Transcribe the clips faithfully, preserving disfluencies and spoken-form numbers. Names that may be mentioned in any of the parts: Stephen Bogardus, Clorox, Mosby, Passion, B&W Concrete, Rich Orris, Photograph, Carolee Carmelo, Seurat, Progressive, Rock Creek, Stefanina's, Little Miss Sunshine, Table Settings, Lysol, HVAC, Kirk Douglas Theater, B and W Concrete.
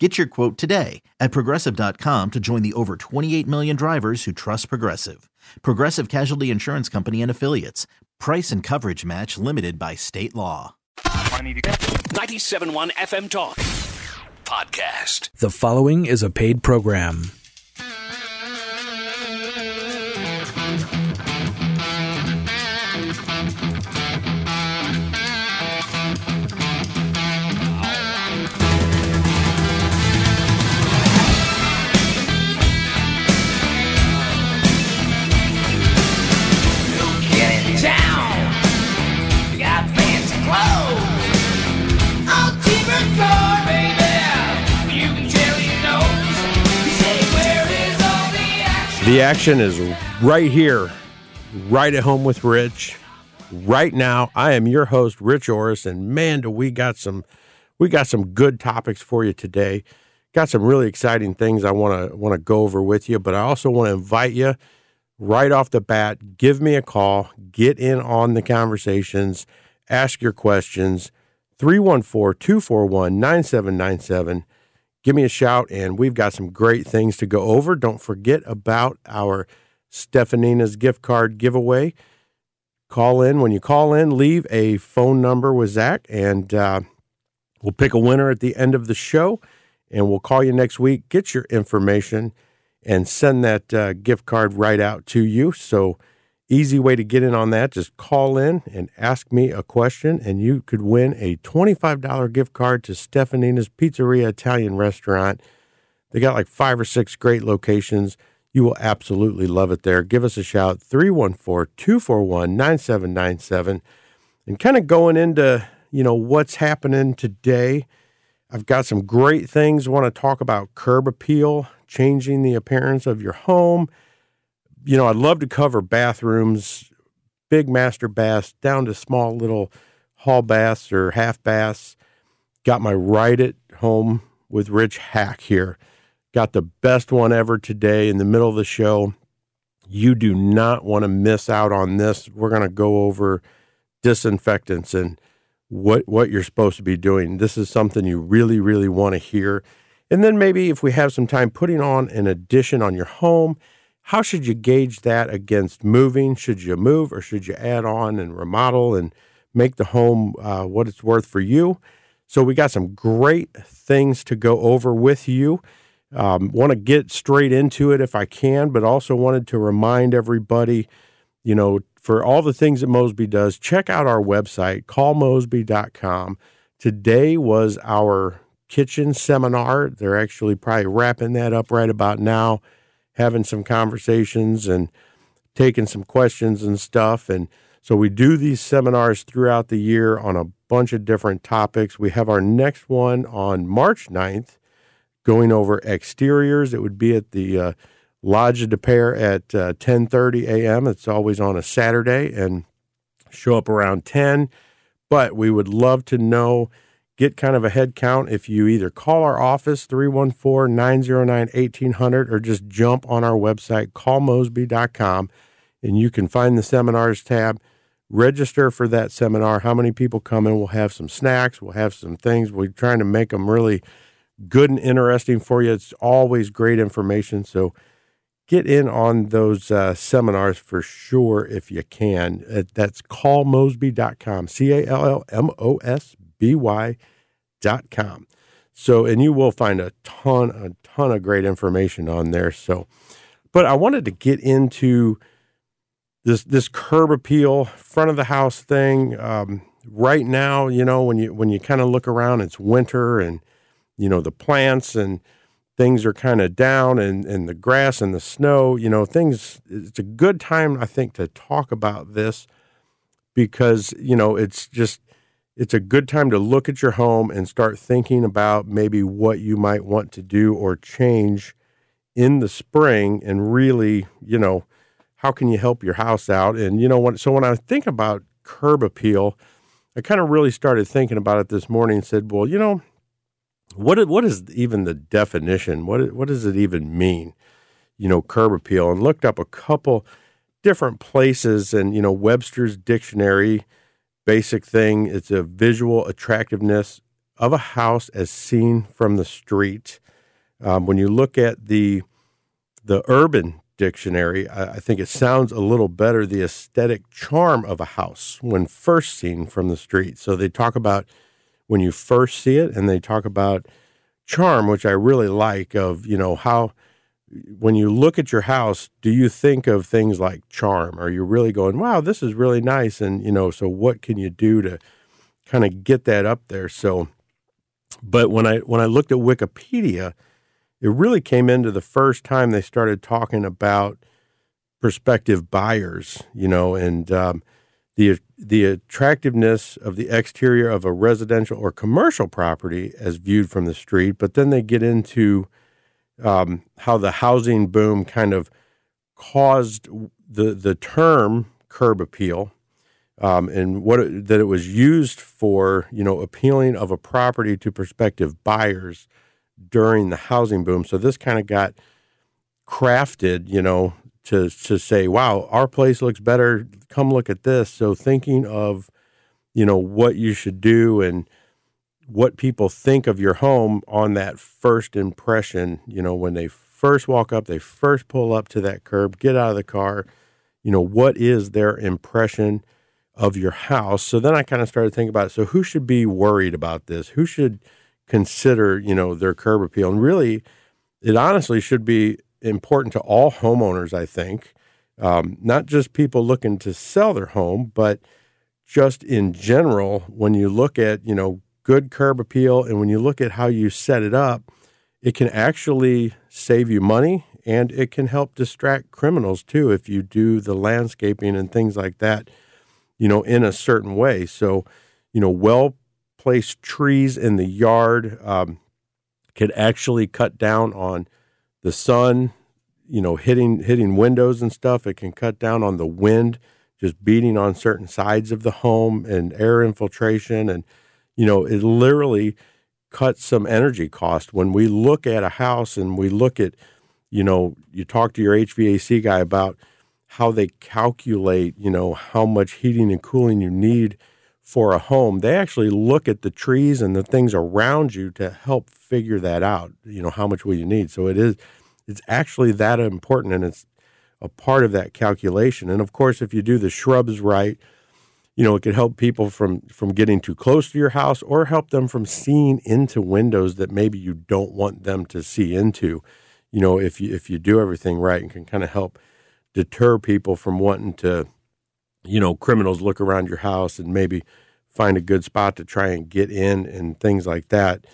Get your quote today at Progressive dot com to join the over twenty-eight million drivers who trust Progressive. Progressive Casualty Insurance Company and Affiliates. Price and coverage match limited by state law. ninety-seven point one F M Talk Podcast. The following is a paid program. The action is right here, right at home with Rich, right now. I am your host, Rich Orris, and man, do we got some, we got some good topics for you today. Got some really exciting things I want to want to go over with you, but I also want to invite you right off the bat. Give me a call, get in on the conversations, ask your questions. three one four, two four one, nine seven nine seven. Give me a shout, and we've got some great things to go over. Don't forget about our Stefanina's gift card giveaway. Call in. When you call in, leave a phone number with Zach, and uh, we'll pick a winner at the end of the show, and we'll call you next week. Get your information and send that uh, gift card right out to you. So easy way to get in on that. Just call in and ask me a question, and you could win a twenty-five dollars gift card to Stefanina's Pizzeria Italian Restaurant. They got like five or six great locations. You will absolutely love it there. Give us a shout, three one four, two four one, nine seven nine seven. And kind of going into, you know, what's happening today, I've got some great things. I want to talk about curb appeal, changing the appearance of your home. You know, I'd love to cover bathrooms, big master baths, down to small little hall baths or half baths. Got my Right at Home with Rich hack here. Got the best one ever today in the middle of the show. You do not want to miss out on this. We're going to go over disinfectants and what what you're supposed to be doing. This is something you really, really want to hear. And then maybe if we have some time, putting on an addition on your home. How should you gauge that against moving? Should you move, or should you add on and remodel and make the home uh, what it's worth for you? So we got some great things to go over with you. Um, want to get straight into it if I can, but also wanted to remind everybody, you know, for all the things that Mosby does, check out our website, call mosby dot com. Today was our kitchen seminar. They're actually probably wrapping that up right about now, having some conversations and taking some questions and stuff. And so we do these seminars throughout the year on a bunch of different topics. We have our next one on March ninth, going over exteriors. It would be at the uh, Lodge de Pere at uh, ten thirty a.m. It's always on a Saturday, and show up around ten. But we would love to know, get kind of a head count if you either call our office, three one four, nine zero nine, one eight zero zero, or just jump on our website, call mosby dot com, and you can find the seminars tab. Register for that seminar. How many people come in? We'll have some snacks. We'll have some things. We're trying to make them really good and interesting for you. It's always great information, so get in on those uh, seminars for sure if you can. Uh, that's call mosby dot com, C A L L M O S B Y B Y dot com. So, and you will find a ton, a ton of great information on there. So, but I wanted to get into this, this curb appeal, front of the house thing. Um, right now, you know, when you, when you kind of look around, it's winter, and, you know, the plants and things are kind of down, and, and the grass and the snow, you know, things, it's a good time, I think, to talk about this because, you know, it's just, it's a good time to look at your home and start thinking about maybe what you might want to do or change in the spring, and really, you know, how can you help your house out? And, you know, when, so when I think about curb appeal, I kind of really started thinking about it this morning and said, well, you know, what what is even the definition? What What does it even mean, you know, curb appeal? And looked up a couple different places and, you know, Webster's Dictionary, basic thing, it's a visual attractiveness of a house as seen from the street. Um, when you look at the the Urban Dictionary, I, I think it sounds a little better, the aesthetic charm of a house when first seen from the street. So they talk about when you first see it, and they talk about charm, which I really like, of, you know, how when you look at your house, do you think of things like charm? Are you really going, wow, this is really nice? And, you know, so what can you do to kind of get that up there? So, but when I when I looked at Wikipedia, it really came into the first time they started talking about prospective buyers, you know, and um, the the attractiveness of the exterior of a residential or commercial property as viewed from the street. But then they get into um, how the housing boom kind of caused the the term curb appeal, um, and what it, that it was used for, you know, appealing of a property to prospective buyers during the housing boom. So this kind of got crafted, you know, to to say, wow, our place looks better. Come look at this. So thinking of, you know, what you should do and what people think of your home on that first impression, you know, when they first walk up, they first pull up to that curb, get out of the car, you know, what is their impression of your house? So then I kind of started thinking about it. So who should be worried about this? Who should consider, you know, their curb appeal? And really, it honestly should be important to all homeowners, I think, um, not just people looking to sell their home, but just in general, when you look at, you know, good curb appeal and when you look at how you set it up, it can actually save you money and it can help distract criminals too if you do the landscaping and things like that, you know, in a certain way. So, you know, well place trees in the yard um, could actually cut down on the sun, you know, hitting hitting windows and stuff. It can cut down on the wind just beating on certain sides of the home and air infiltration. And, you know, it literally cuts some energy cost. When we look at a house and we look at, you know, you talk to your H V A C guy about how they calculate, you know, how much heating and cooling you need for a home, they actually look at the trees and the things around you to help figure that out. You know, how much will you need? So it is, it's actually that important, and it's a part of that calculation. And of course, if you do the shrubs right, you know, it could help people from, from getting too close to your house or help them from seeing into windows that maybe you don't want them to see into, you know, if you, if you do everything right, and can kind of help deter people from wanting to, you know, criminals look around your house and maybe find a good spot to try and get in and things like that.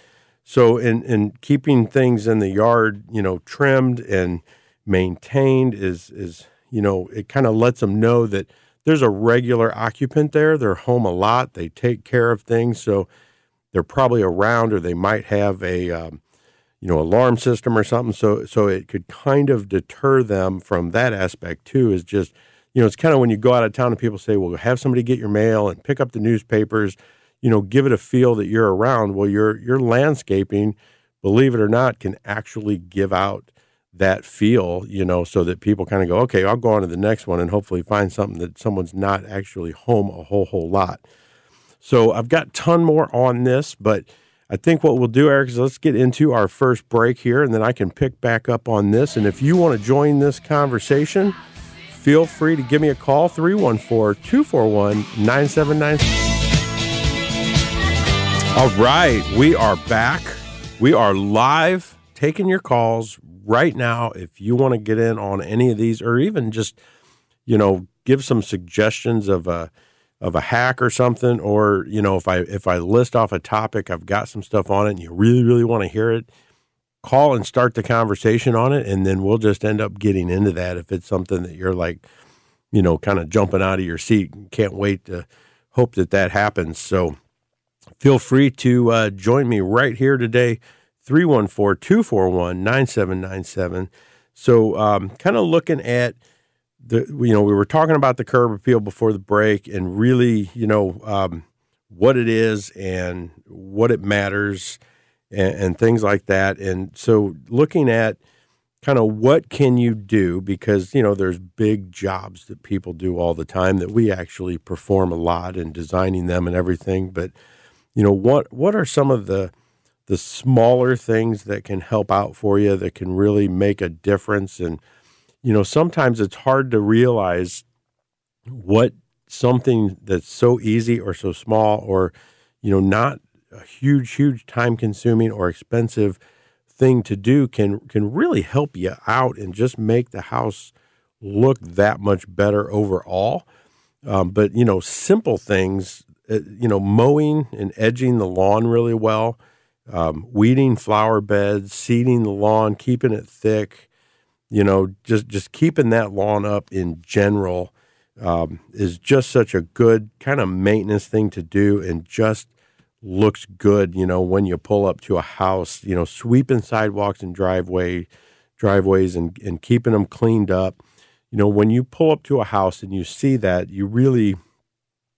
So in, in keeping things in the yard, you know, trimmed and maintained is, is, you know, it kind of lets them know that there's a regular occupant there. They're home a lot. They take care of things. So they're probably around, or they might have a, um, you know, alarm system or something. So, so it could kind of deter them from that aspect too, is just, you know, it's kind of when you go out of town and people say, well, have somebody get your mail and pick up the newspapers, you know, give it a feel that you're around. Well, your your landscaping, believe it or not, can actually give out that feel, you know, so that people kind of go, okay, I'll go on to the next one and hopefully find something that someone's not actually home a whole, whole lot. So I've got a ton more on this, but I think what we'll do, Eric, is let's get into our first break here, and then I can pick back up on this. And if you want to join this conversation, feel free to give me a call, three one four, two four one, nine seven nine six. All right, we are back. We are live, taking your calls right now. If you want to get in on any of these, or even just, you know, give some suggestions of a of a hack or something, or, you know, if I if I list off a topic, I've got some stuff on it, and you really, really want to hear it, call and start the conversation on it, and then we'll just end up getting into that if it's something that you're like, you know, kind of jumping out of your seat and can't wait to hope that that happens. So feel free to uh, join me right here today, three one four, two four one, nine seven nine seven. So um, kind of looking at the, you know, we were talking about the curb appeal before the break, and really, you know, um, what it is and what it matters and, and things like that. And so looking at kind of what can you do, because, you know, there's big jobs that people do all the time that we actually perform a lot in designing them and everything. But, you know, what what are some of the the smaller things that can help out for you that can really make a difference? And, you know, sometimes it's hard to realize what something that's so easy or so small or, you know, not a huge, huge time-consuming or expensive thing to do can can really help you out and just make the house look that much better overall. Um, but, you know, simple things, uh, you know, mowing and edging the lawn really well, um, weeding flower beds, seeding the lawn, keeping it thick, you know, just, just keeping that lawn up in general um, is just such a good kind of maintenance thing to do, and just looks good, you know, when you pull up to a house. You know, sweeping sidewalks and driveway, driveways and, and keeping them cleaned up. You know, when you pull up to a house and you see that, you really,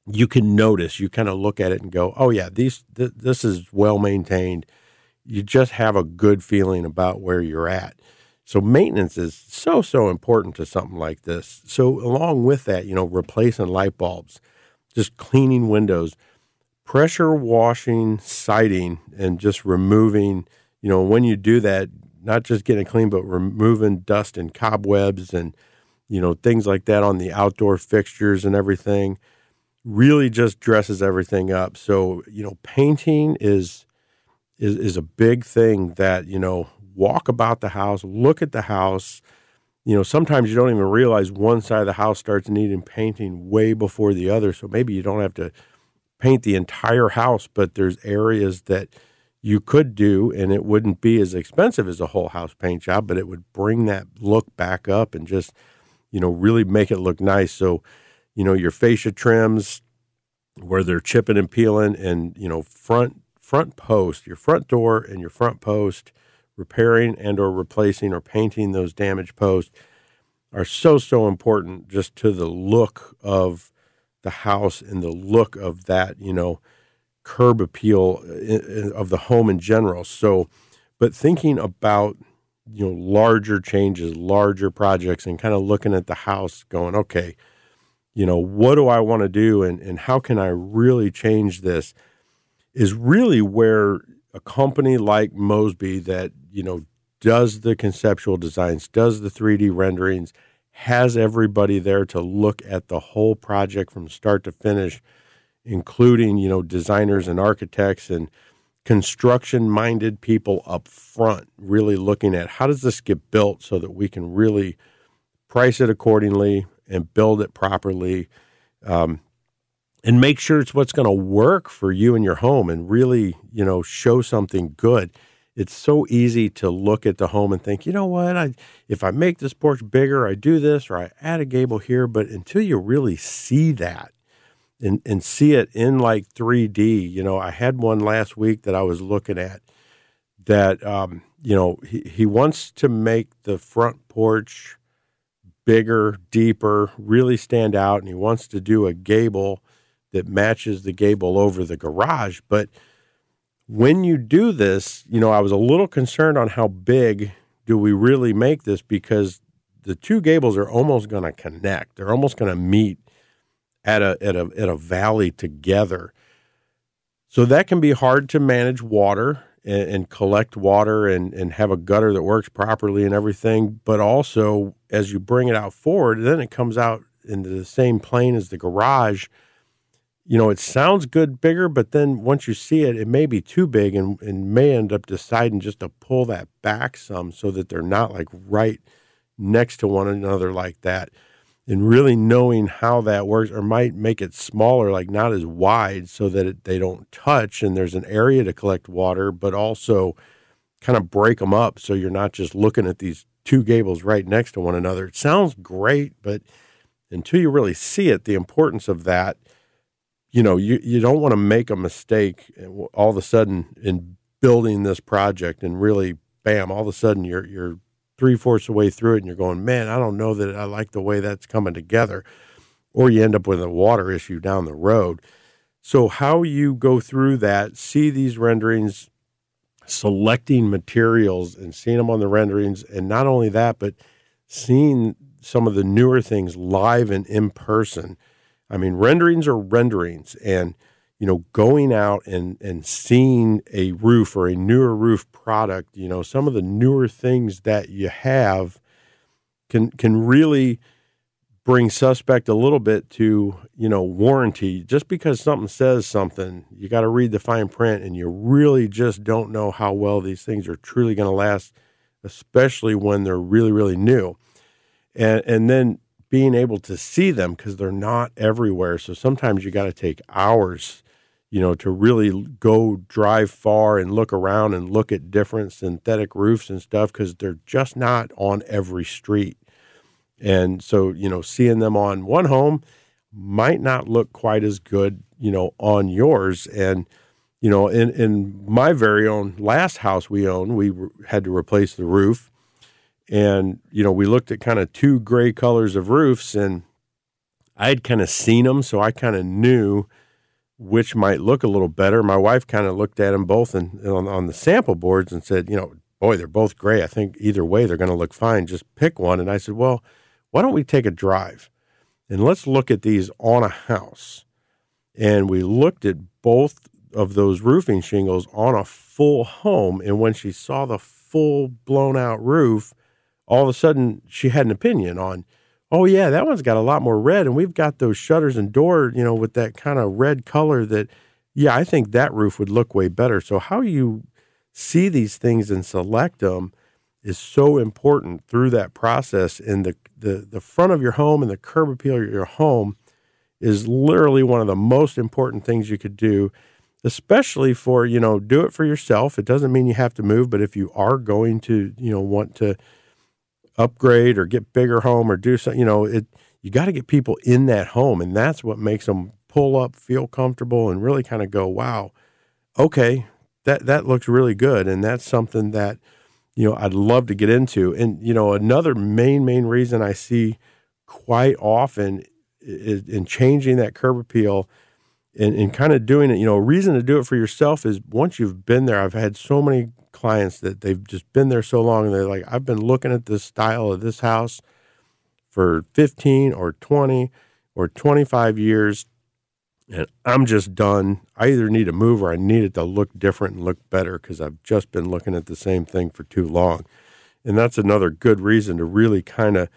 you can notice, you kind of look at it and go, oh yeah, these, th- this is well maintained. You just have a good feeling about where you're at. So maintenance is so, so important to something like this. So along with that, you know, replacing light bulbs, just cleaning windows, pressure washing siding, and just removing, you know, when you do that, not just getting it clean, but removing dust and cobwebs and, you know, things like that on the outdoor fixtures and everything, really just dresses everything up. So, you know, painting is, is, is a big thing that, you know, walk about the house, look at the house. You know, sometimes you don't even realize one side of the house starts needing painting way before the other. So maybe you don't have to paint the entire house, but there's areas that you could do, and it wouldn't be as expensive as a whole house paint job, but it would bring that look back up and just, you know, really make it look nice. So, you know, your fascia trims where they're chipping and peeling, and, you know, front front post, your front door and your front post, repairing and or replacing or painting those damaged posts are so, so important just to the look of the house and the look of that, you know, curb appeal of the home in general. So, but thinking about, you know, larger changes, larger projects, and kind of looking at the house going, okay, you know, what do I want to do, and, and how can I really change this, is really where a company like Mosby that, you know, does the conceptual designs, does the three D renderings, has everybody there to look at the whole project from start to finish, including, you know, designers and architects and construction-minded people up front, really looking at how does this get built so that we can really price it accordingly and build it properly, um, and make sure it's what's going to work for you and your home and really, you know, show something good. It's so easy to look at the home and think, you know what, I, if I make this porch bigger, I do this, or I add a gable here. But until you really see that and, and see it in like three D, you know, I had one last week that I was looking at that, um, you know, he, he wants to make the front porch bigger, deeper, really stand out. And he wants to do a gable that matches the gable over the garage. But when you do this, you know, I was a little concerned on how big do we really make this, because the two gables are almost going to connect. They're almost going to meet at a, at a, at a valley together. So that can be hard to manage water and, and collect water and, and have a gutter that works properly and everything. But also as you bring it out forward, then it comes out into the same plane as the garage. You know, it sounds good bigger, but then once you see it, it may be too big and, and may end up deciding just to pull that back some so that they're not like right next to one another like that. And really knowing how that works, or might make it smaller, like not as wide, so that it, they don't touch and there's an area to collect water, but also kind of break them up so you're not just looking at these two gables right next to one another. It sounds great, but until you really see it, the importance of that. You know, you, you don't want to make a mistake all of a sudden in building this project and really, bam, all of a sudden your your three-fourths of the way through it and you're going, man, I don't know that I like the way that's coming together, or you end up with a water issue down the road. So how you go through that, see these renderings, selecting materials and seeing them on the renderings, and not only that, but seeing some of the newer things live and in person. I mean, renderings are renderings, and you know, going out and, and seeing a roof or a newer roof product, you know, some of the newer things that you have can can really bring suspect a little bit to, you know, warranty. Just because something says something, you got to read the fine print, and you really just don't know how well these things are truly going to last, especially when they're really, really new. And and then being able to see them, because they're not everywhere. So sometimes you got to take hours, you know, to really go drive far and look around and look at different synthetic roofs and stuff, because they're just not on every street. And so, you know, seeing them on one home might not look quite as good, you know, on yours. And, you know, in, in my very own last house we owned, we re- had to replace the roof. And, you know, we looked at kind of two gray colors of roofs, and I had kind of seen them, so I kind of knew which might look a little better. My wife kind of looked at them both and on, on the sample boards and said, you know, boy, they're both gray. I think either way they're going to look fine. Just pick one. And I said, well, why don't we take a drive and let's look at these on a house? And we looked at both of those roofing shingles on a full home. And when she saw the full blown out roof, all of a sudden, she had an opinion on, oh, yeah, that one's got a lot more red, and we've got those shutters and door, you know, with that kind of red color that, yeah, I think that roof would look way better. So how you see these things and select them is so important through that process. And the, the, the front of your home and the curb appeal of your home is literally one of the most important things you could do, especially for, you know, do it for yourself. It doesn't mean you have to move, but if you are going to, you know, want to upgrade or get bigger home or do something, you know, it, you got to get people in that home. And that's what makes them pull up, feel comfortable, and really kind of go, wow, okay, that, that looks really good. And that's something that, you know, I'd love to get into. And, you know, another main, main reason I see quite often is in changing that curb appeal and, and kind of doing it, you know, a reason to do it for yourself is once you've been there. I've had so many clients that they've just been there so long and they're like, I've been looking at this style of this house for fifteen or twenty or twenty-five years and I'm just done. I either need to move or I need it to look different and look better because I've just been looking at the same thing for too long. And that's another good reason to really kind of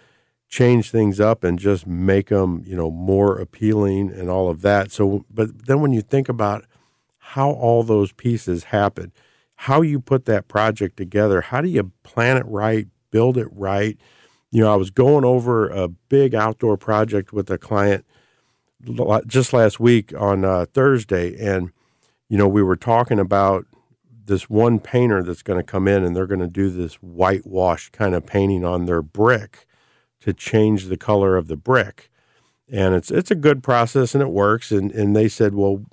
change things up and just make them, you know, more appealing and all of that. So, but then when you think about how all those pieces happen, how you put that project together, how do you plan it right, build it right? You know, I was going over a big outdoor project with a client just last week on uh, Thursday. And, you know, we were talking about this one painter that's going to come in and they're going to do this whitewash kind of painting on their brick to change the color of the brick. And it's it's a good process and it works. And and they said, well,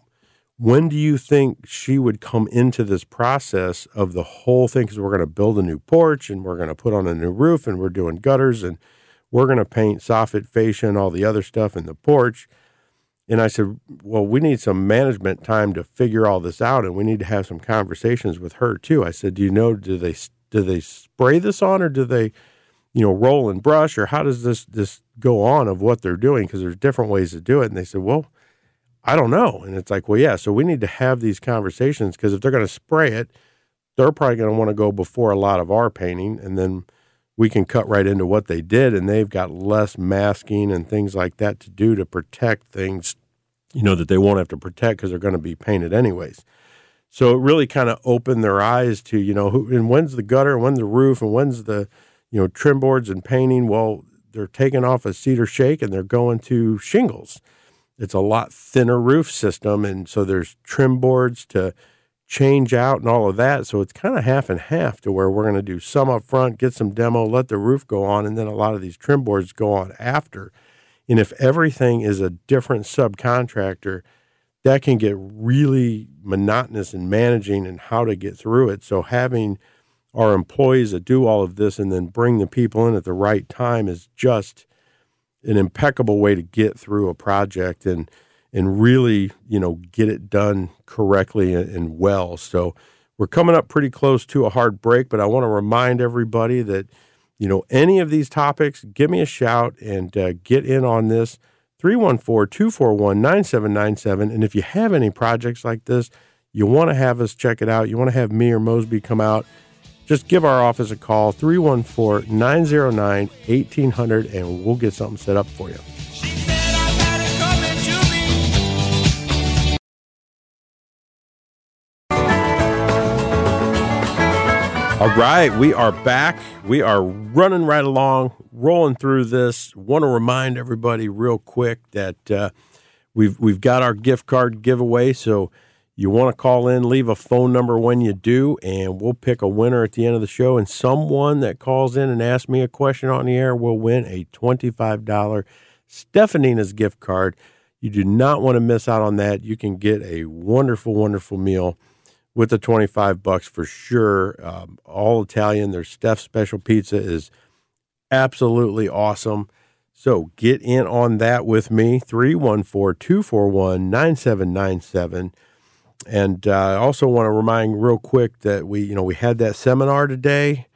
when do you think she would come into this process of the whole thing? Because we're going to build a new porch and we're going to put on a new roof and we're doing gutters and we're going to paint soffit, fascia, and all the other stuff in the porch. And I said, well, we need some management time to figure all this out, and we need to have some conversations with her too. I said, do you know, do they do they spray this on, or do they, you know, roll and brush, or how does this this go on of what they're doing? Because there's different ways to do it. And they said, well, I don't know. And it's like, well, yeah, so we need to have these conversations because if they're going to spray it, they're probably going to want to go before a lot of our painting, and then we can cut right into what they did, and they've got less masking and things like that to do to protect things, you know, that they won't have to protect because they're going to be painted anyways. So it really kind of opened their eyes to, you know, who, and when's the gutter, and when's the roof, and when's the, you know, trim boards and painting. Well, they're taking off a cedar shake and they're going to shingles. It's a lot thinner roof system, and so there's trim boards to change out and all of that. So it's kind of half and half to where we're going to do some up front, get some demo, let the roof go on, and then a lot of these trim boards go on after. And if everything is a different subcontractor, that can get really monotonous in managing and how to get through it. So having our employees that do all of this and then bring the people in at the right time is just an impeccable way to get through a project and and really, you know, get it done correctly and, and well. So we're coming up pretty close to a hard break, but I want to remind everybody that, you know, any of these topics, give me a shout and uh, get in on this, three one four, two four one, nine seven nine seven. And if you have any projects like this, you want to have us check it out, you want to have me or Mosby come out, just give our office a call, three one four, nine zero nine, one eight zero zero, and we'll get something set up for you. All right, we are back. We are running right along, rolling through this. Want to remind everybody real quick that uh, we've we've got our gift card giveaway, so you want to call in, leave a phone number when you do, and we'll pick a winner at the end of the show, and someone that calls in and asks me a question on the air will win a twenty-five dollars Stefanina's gift card. You do not want to miss out on that. You can get a wonderful, wonderful meal with the twenty-five bucks for sure. Um, all Italian. Their Steph's Special Pizza is absolutely awesome. So get in on that with me, three one four, two four one, nine seven nine seven. And uh, I also want to remind real quick that we, you know, we had that seminar today.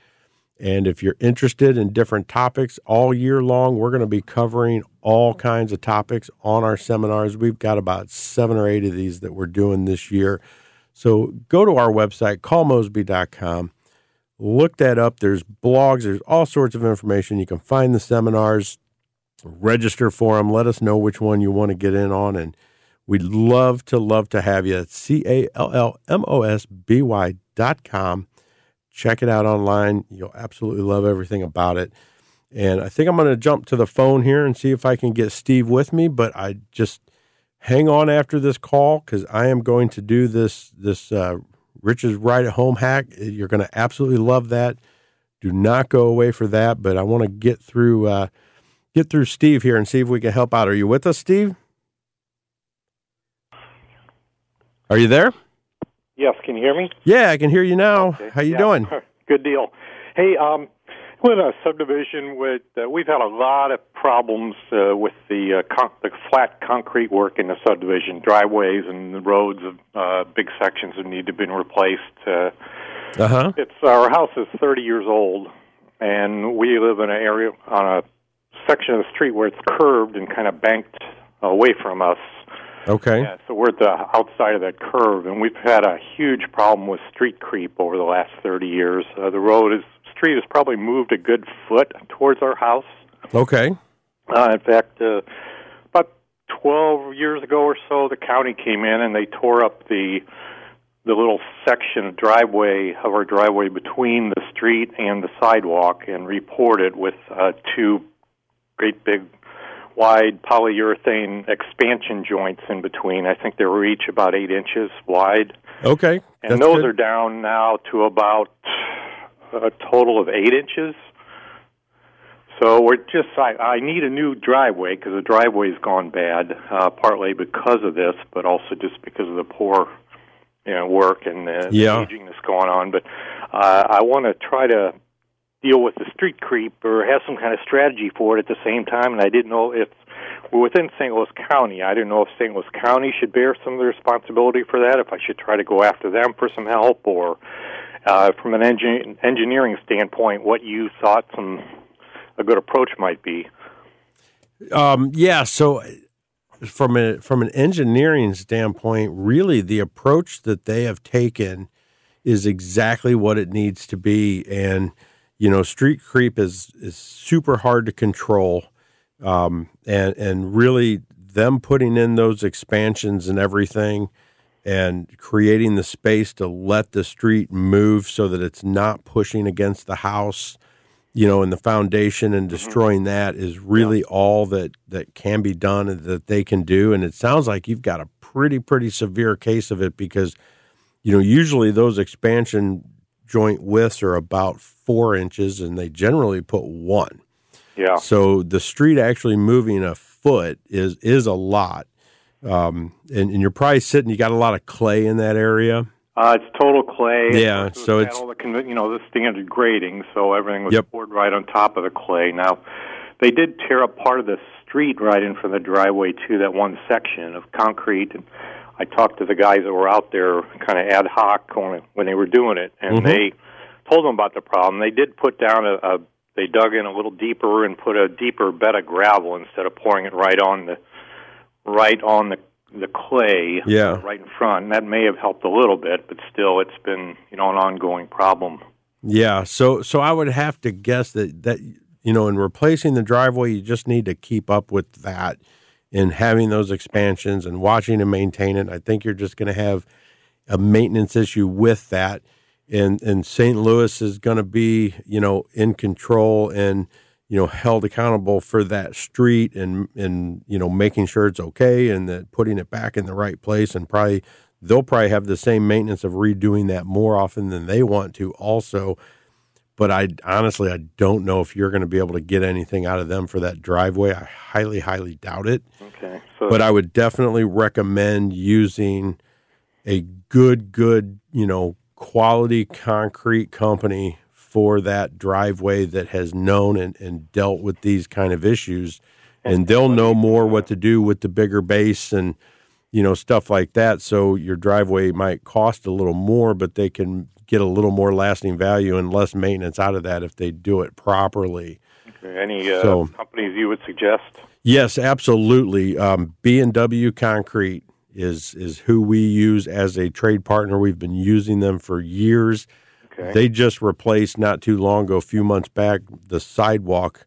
And if you're interested in different topics all year long, we're going to be covering all kinds of topics on our seminars. We've got about seven or eight of these that we're doing this year. So go to our website, call mosby dot com, look that up. There's blogs, there's all sorts of information. You can find the seminars, register for them, let us know which one you want to get in on, and we'd love to, love to have you. C A L L M O S B Y dot com. Check it out online. You'll absolutely love everything about it. And I think I'm going to jump to the phone here and see if I can get Steve with me, but I just... hang on after this call, because I am going to do this, this uh, Rich's Right at Home hack. You're going to absolutely love that. Do not go away for that, but I want to get through uh, get through Steve here and see if we can help out. Are you with us, Steve? Are you there? Yes, can you hear me? Yeah, I can hear you now. Okay. How you yeah. doing? Good deal. Hey, um, we're in a subdivision with, uh, we've had a lot of problems uh, with the, uh, con- the flat concrete work in the subdivision. Driveways and the roads, of, uh, big sections that need to have been replaced. Uh, uh-huh. It's our house is thirty years old, and we live in an area on a section of the street where it's curved and kind of banked away from us. Okay. Yeah, so we're at the outside of that curve, and we've had a huge problem with street creep over the last thirty years. Uh, the road is street has probably moved a good foot towards our house. Okay. Uh, in fact, uh, about twelve years ago or so, the county came in and they tore up the the little section of driveway of our driveway between the street and the sidewalk and repoured it with uh, two great big wide polyurethane expansion joints in between. I think they were each about eight inches wide. Okay. And That's those good. Are down now to about a total of eight inches. So we're just, I, I need a new driveway because the driveway's gone bad, uh, partly because of this, but also just because of the poor you know, work and the, yeah. the aging that's going on. But uh, I want to try to deal with the street creep or have some kind of strategy for it at the same time. And I didn't know if we're within Saint Louis County. I didn't know if Saint Louis County should bear some of the responsibility for that, if I should try to go after them for some help, or Uh, from an engin- engineering standpoint, what you thought some a good approach might be. Um, yeah, so from a, from an engineering standpoint, really the approach that they have taken is exactly what it needs to be. And, you know, street creep is, is super hard to control. Um, and, and really them putting in those expansions and everything and creating the space to let the street move so that it's not pushing against the house, you know, and the foundation and destroying that is really yeah. all that, that can be done and that they can do. And it sounds like you've got a pretty, pretty severe case of it because, you know, usually those expansion joint widths are about four inches and they generally put one. Yeah. So the street actually moving a foot is, is a lot. Um, and, and you're probably sitting, you got a lot of clay in that area. Uh, it's total clay clay. Yeah, it so it's all the conv- you know the standard grading, so everything was yep. poured right on top of the clay. Now, they did tear up part of the street right in front of the driveway too, that one section of concrete. And I talked to the guys that were out there, kind of ad hoc when they were doing it, and mm-hmm. they told them about the problem. They did put down a, a they dug in a little deeper and put a deeper bed of gravel instead of pouring it right on the right on the. the clay yeah. right in front, and that may have helped a little bit, but still it's been, you know, an ongoing problem. Yeah, so so I would have to guess that, that you know, in replacing the driveway, you just need to keep up with that and having those expansions and watching and maintain it. I think you're just going to have a maintenance issue with that, and, and Saint Louis is going to be, you know, in control and, you know, held accountable for that street and, and, you know, making sure it's okay and that putting it back in the right place, and probably they'll probably have the same maintenance of redoing that more often than they want to also. But I honestly, I don't know if you're going to be able to get anything out of them for that driveway. I highly, highly doubt it. Okay. So but I would definitely recommend using a good, good, you know, quality concrete company for that driveway that has known and, and dealt with these kind of issues, and they'll know more what to do with the bigger base and, you know, stuff like that. So your driveway might cost a little more, but they can get a little more lasting value and less maintenance out of that if they do it properly. Okay. Any uh, so, companies you would suggest? Yes, absolutely. Um, B and W Concrete is is who we use as a trade partner. We've been using them for years. Okay. They just replaced not too long ago, a few months back, the sidewalk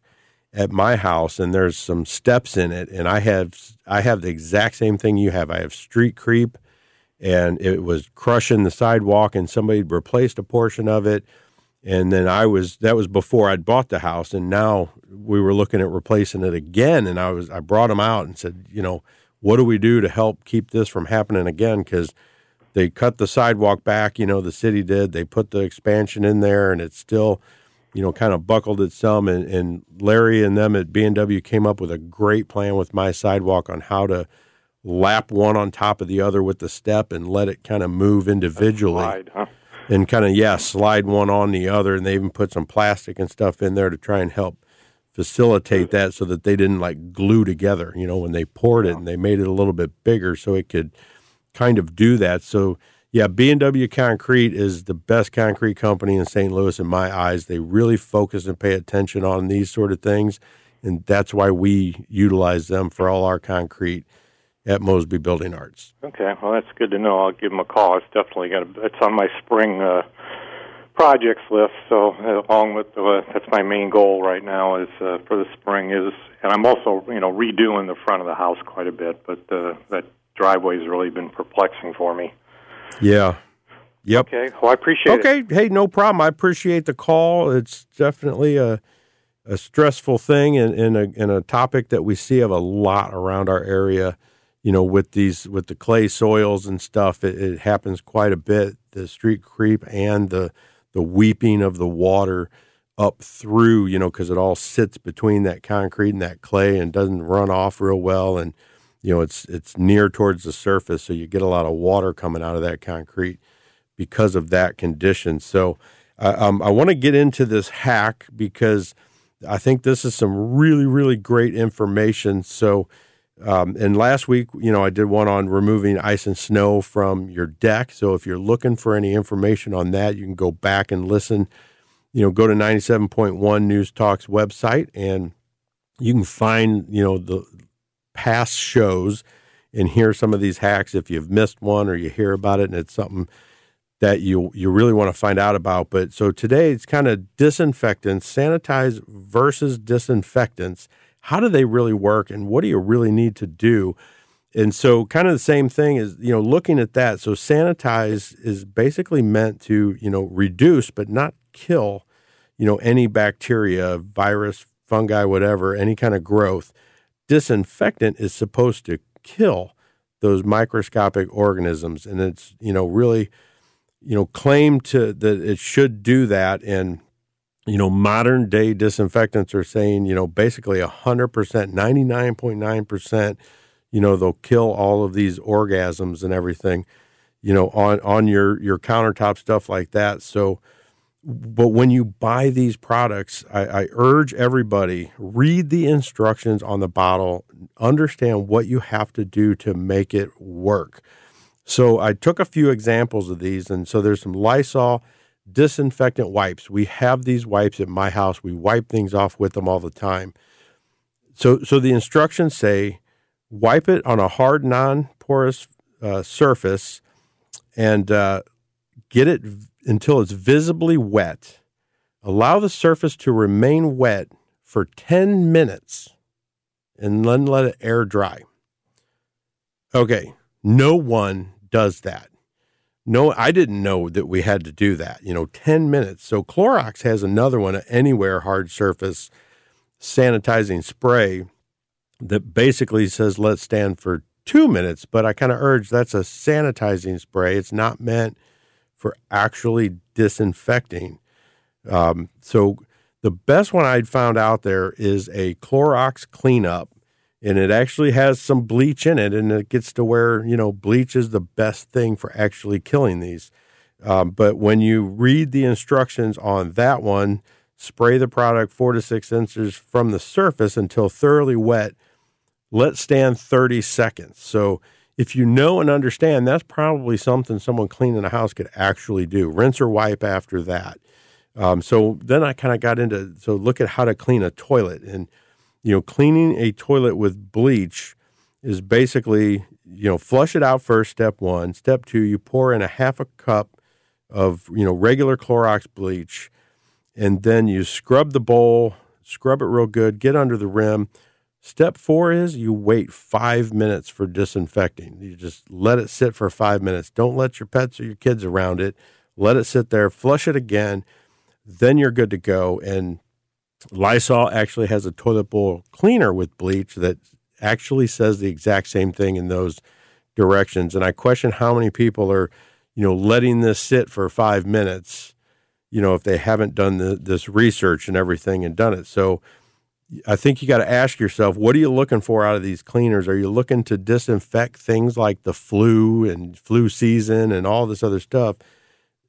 at my house, and there's some steps in it. And I have I have the exact same thing you have. I have street creep, and it was crushing the sidewalk, and somebody replaced a portion of it. And then I was that was before I'd bought the house, and now we were looking at replacing it again. And I was I brought them out and said, you know, what do we do to help keep this from happening again? Because they cut the sidewalk back, you know, the city did. They put the expansion in there, and it's still, you know, kind of buckled at some. And, and Larry and them at B and W came up with a great plan with my sidewalk on how to lap one on top of the other with the step and let it kind of move individually. Slide, huh? And kind of, yeah, slide one on the other. And they even put some plastic and stuff in there to try and help facilitate that so that they didn't, like, glue together, you know, when they poured it. And they made it a little bit bigger so it could – kind of do that. So yeah, B and W Concrete is the best concrete company in Saint Louis in my eyes. They really focus and pay attention on these sort of things, and that's why we utilize them for all our concrete at Mosby Building Arts. Okay, well that's good to know. I'll give them a call. It's definitely got a, it's on my spring uh, projects list. So uh, along with the, uh, that's my main goal right now is uh, for the spring is, and I'm also you know redoing the front of the house quite a bit, but uh, that. driveway's really been perplexing for me. Yeah. Yep. Okay. Well, I appreciate okay. it. Okay. Hey, no problem. I appreciate the call. It's definitely a a stressful thing and, and, a, and a topic that we see of a lot around our area, you know, with these, with the clay soils and stuff. It, it happens quite a bit, the street creep and the, the weeping of the water up through, you know, because it all sits between that concrete and that clay and doesn't run off real well. And you know, it's it's near towards the surface, so you get a lot of water coming out of that concrete because of that condition. So uh, um, I want to get into this hack because I think this is some really, really great information. So, um, and last week, you know, I did one on removing ice and snow from your deck. So if you're looking for any information on that, you can go back and listen. You know, go to ninety-seven point one News Talk's website, and you can find, you know, the past shows and hear some of these hacks if you've missed one or you hear about it and it's something that you you really want to find out about. But so today it's kind of disinfectants, sanitize versus disinfectants. How do they really work and what do you really need to do? And so kind of the same thing is, you know, looking at that. So sanitize is basically meant to, you know, reduce but not kill, you know, any bacteria, virus, fungi, whatever, any kind of growth. Disinfectant is supposed to kill those microscopic organisms, and it's, you know, really, you know, claimed to that it should do that. And, you know, modern day disinfectants are saying, you know, basically one hundred percent, ninety-nine point nine percent, you know, they'll kill all of these organisms and everything. you know, on, on your, your countertop, stuff like that. So, but when you buy these products, I, I urge everybody, read the instructions on the bottle, understand what you have to do to make it work. So I took a few examples of these. And so there's some Lysol disinfectant wipes. We have these wipes at my house. We wipe things off with them all the time. So, so the instructions say, wipe it on a hard, non-porous uh, surface and uh, get it v- until it's visibly wet. Allow the surface to remain wet for ten minutes and then let it air dry. Okay, no one does that. No, I didn't know that we had to do that, you know, ten minutes. So Clorox has another one, anywhere hard surface sanitizing spray, that basically says, let's stand for two minutes. But I kind of urge, that's a sanitizing spray. It's not meant for actually disinfecting. Um, so the best one I'd found out there is a Clorox cleanup, and it actually has some bleach in it, and it gets to where, you know, bleach is the best thing for actually killing these. Um, but when you read the instructions on that one, spray the product four to six inches from the surface until thoroughly wet. Let stand thirty seconds. So if you know and understand, that's probably something someone cleaning a house could actually do. Rinse or wipe after that. Um, so then I kind of got into, so look at how to clean a toilet. And, you know, cleaning a toilet with bleach is basically, you know, flush it out first, step one. Step two, you pour in a half a cup of, you know, regular Clorox bleach, and then you scrub the bowl, scrub it real good, get under the rim. Step four is you wait five minutes for disinfecting. You just let it sit for five minutes. Don't let your pets or your kids around it. Let it sit there, flush it again. Then you're good to go. And Lysol actually has a toilet bowl cleaner with bleach that actually says the exact same thing in those directions. And I question how many people are, you know, letting this sit for five minutes, you know, if they haven't done the, this research and everything and done it. So I think you got to ask yourself, what are you looking for out of these cleaners? Are you looking to disinfect things like the flu and flu season and all this other stuff?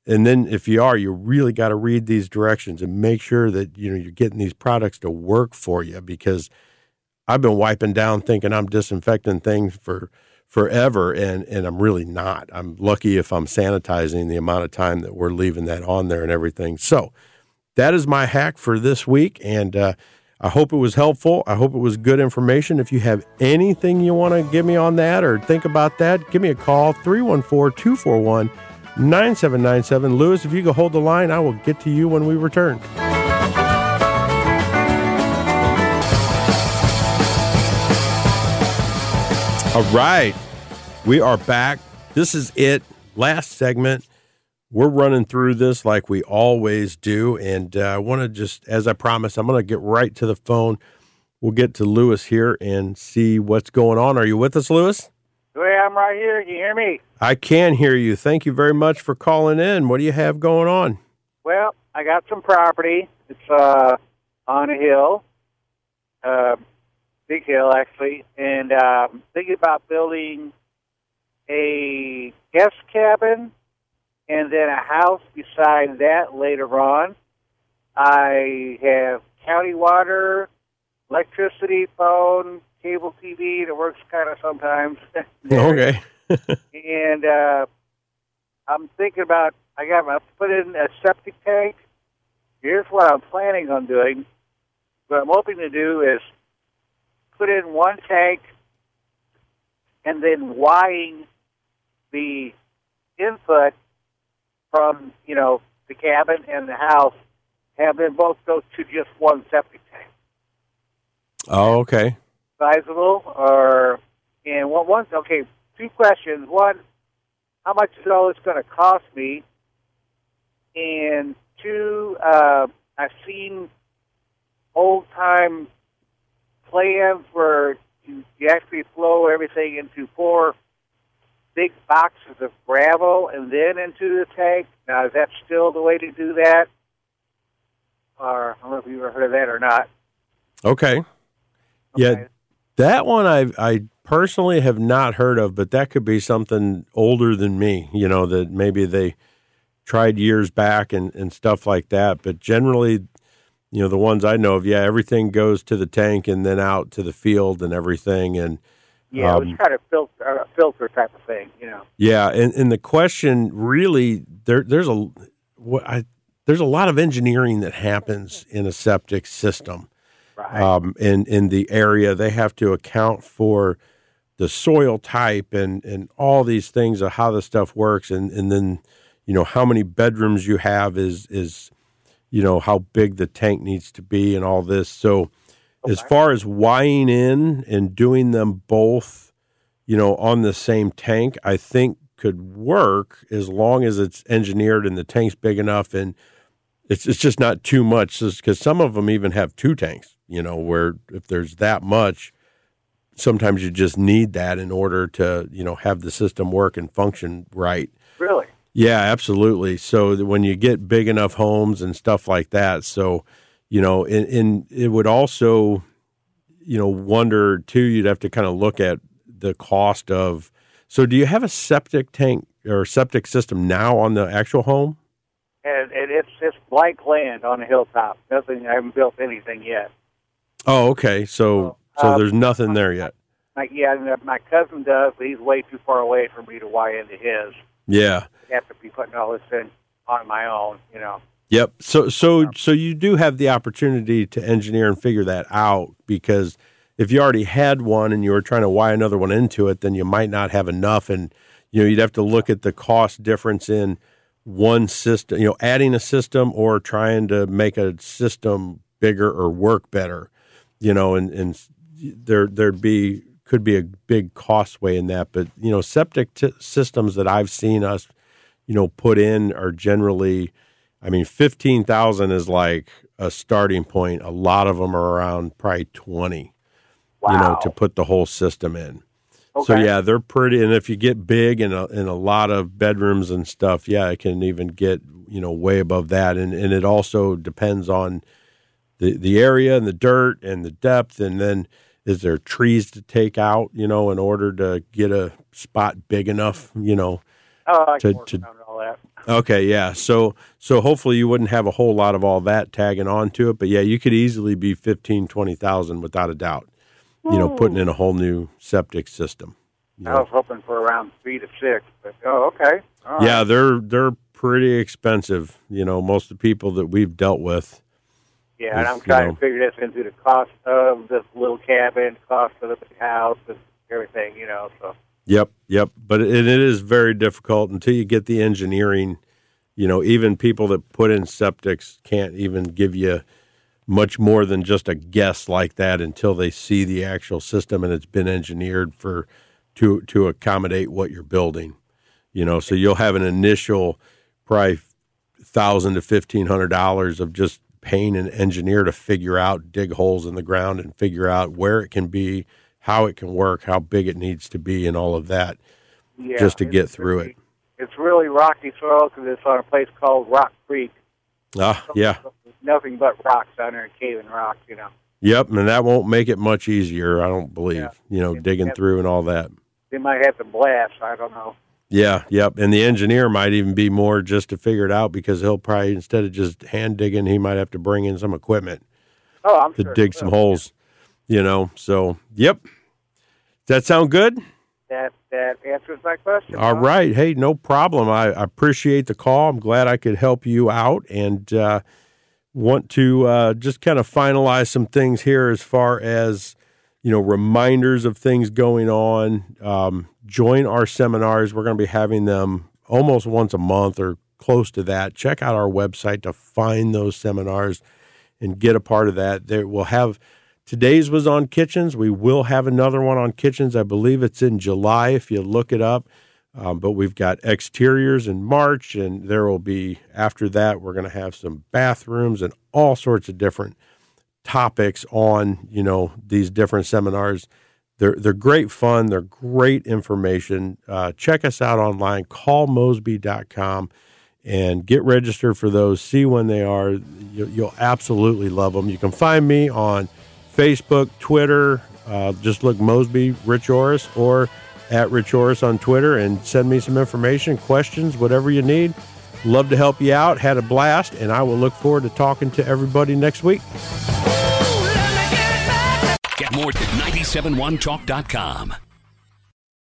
And then if you are, you really got to read these directions and make sure that, you know, you're getting these products to work for you, because I've been wiping down thinking I'm disinfecting things for forever. And, and I'm really not. I'm lucky if I'm sanitizing the amount of time that we're leaving that on there and everything. So that is my hack for this week. And, uh, I hope it was helpful. I hope it was good information. If you have anything you want to give me on that or think about that, give me a call, three one four, two four one, nine seven nine seven. Lewis, if you can hold the line, I will get to you when we return. All right, we are back. This is it. Last segment. We're running through this like we always do, and uh, I want to just, as I promised, I'm going to get right to the phone. We'll get to Lewis here and see what's going on. Are you with us, Lewis? Yeah, I'm right here. Can you hear me? I can hear you. Thank you very much for calling in. What do you have going on? Well, I got some property. It's uh, on a hill, uh, big hill, actually, and uh, I'm thinking about building a guest cabin and then a house beside that later on. I have county water, electricity, phone, cable T V that works kind of sometimes. Okay. And uh, I'm thinking about, I got to put in a septic tank. Here's what I'm planning on doing. What I'm hoping to do is put in one tank and then wiring the input from, you know, the cabin and the house, have them both go to just one septic tank. Oh, okay. Sizable, or, and what one, one, okay, two questions. One, how much is all this going to cost me? And two, uh, I've seen old-time plans where you, you actually flow everything into four big boxes of gravel and then into the tank. Now, is that still the way to do that? Or I don't know if you've ever heard of that or not. Okay. Okay. Yeah, That one I I personally have not heard of, but that could be something older than me, you know, that maybe they tried years back and, and stuff like that. But generally, you know, the ones I know of, yeah, everything goes to the tank and then out to the field and everything. And yeah, um, it was kind of filter, uh, filter type of thing, you know. Yeah, and, and the question really, there there's a what I there's a lot of engineering that happens in a septic system. Right. Um, in, in the area, they have to account for the soil type and, and all these things of how the stuff works. And, and then, you know, how many bedrooms you have is, is, you know, how big the tank needs to be and all this. So okay. As far as weighing in and doing them both, you know, on the same tank, I think could work as long as it's engineered and the tank's big enough and it's it's just not too much, because some of them even have two tanks, you know, where if there's that much, sometimes you just need that in order to, you know, have the system work and function right. Really? Yeah, absolutely. So when you get big enough homes and stuff like that, so, you know, and, and it would also, you know, wonder too, you'd have to kind of look at the cost of, so do you have a septic tank or septic system now on the actual home? And, and it's it's blank land on a hilltop. Nothing. I haven't built anything yet. Oh, okay. So so, so um, there's nothing there yet. My, yeah, my cousin does, but he's way too far away for me to wire into his. Yeah. I have to be putting all this in on my own, you know. Yep. So so so you do have the opportunity to engineer and figure that out, because if you already had one and you were trying to wire another one into it, then you might not have enough, and you know you'd have to look at the cost difference in one system, you know, adding a system or trying to make a system bigger or work better, you know, and, and there, there'd be, could be a big cost way in that. But, you know, septic t- systems that I've seen us, you know, put in are generally, I mean, fifteen thousand is like a starting point. A lot of them are around probably twenty, wow. You know, to put the whole system in. Okay. So, yeah, they're pretty, and if you get big and a, and a lot of bedrooms and stuff, yeah, it can even get, you know, way above that. And and it also depends on the, the area and the dirt and the depth, and then is there trees to take out, you know, in order to get a spot big enough, you know. Oh, I can to, work to, around all that. Okay, yeah. So, so hopefully you wouldn't have a whole lot of all that tagging on to it, but, yeah, you could easily be fifteen thousand, twenty thousand without a doubt. You know, putting in a whole new septic system. You know? I was hoping for around three to six, but oh, okay. All yeah, right. they're they're pretty expensive. You know, most of the people that we've dealt with. Yeah, is, and I'm trying you know, to figure this into the cost of this little cabin, cost of the house, and everything. You know, so. Yep, yep, but it, it is very difficult until you get the engineering. You know, even people that put in septics can't even give you much more than just a guess like that until they see the actual system and it's been engineered for to to accommodate what you're building, you know. So you'll have an initial probably thousand to fifteen hundred dollars of just paying an engineer to figure out, dig holes in the ground and figure out where it can be, how it can work, how big it needs to be, and all of that, yeah, just to get through really, it. It's really rocky soil because it's on a place called Rock Creek. Ah, uh, yeah. Nothing but rocks down there, cave and rocks, you know. Yep, and that won't make it much easier, I don't believe, yeah. you know, they digging through to, and all that. They might have to blast, I don't know. Yeah, yep, and the engineer might even be more just to figure it out, because he'll probably, instead of just hand digging, he might have to bring in some equipment oh, I'm to sure dig some holes, yeah. you know. So, yep. Does that sound good? That that answers my question. All huh? right. Hey, no problem. I, I appreciate the call. I'm glad I could help you out, and uh, want to uh, just kind of finalize some things here as far as, you know, reminders of things going on. Um, join our seminars. We're going to be having them almost once a month or close to that. Check out our website to find those seminars and get a part of that. There we'll have... Today's was on kitchens. We will have another one on kitchens. I believe it's in July if you look it up. Um, but we've got exteriors in March, and there will be, after that, we're going to have some bathrooms and all sorts of different topics on, you know, these different seminars. They're, they're great fun. They're great information. Uh, check us out online, call Mosby dot com, and get registered for those. See when they are. You'll, you'll absolutely love them. You can find me on Facebook, Twitter, Uh, just look Mosby, Rich Orris, or at Rich Orris on Twitter, and send me some information, questions, whatever you need. Love to help you out. Had a blast, and I will look forward to talking to everybody next week. Get more at ninety seven one talk dot com.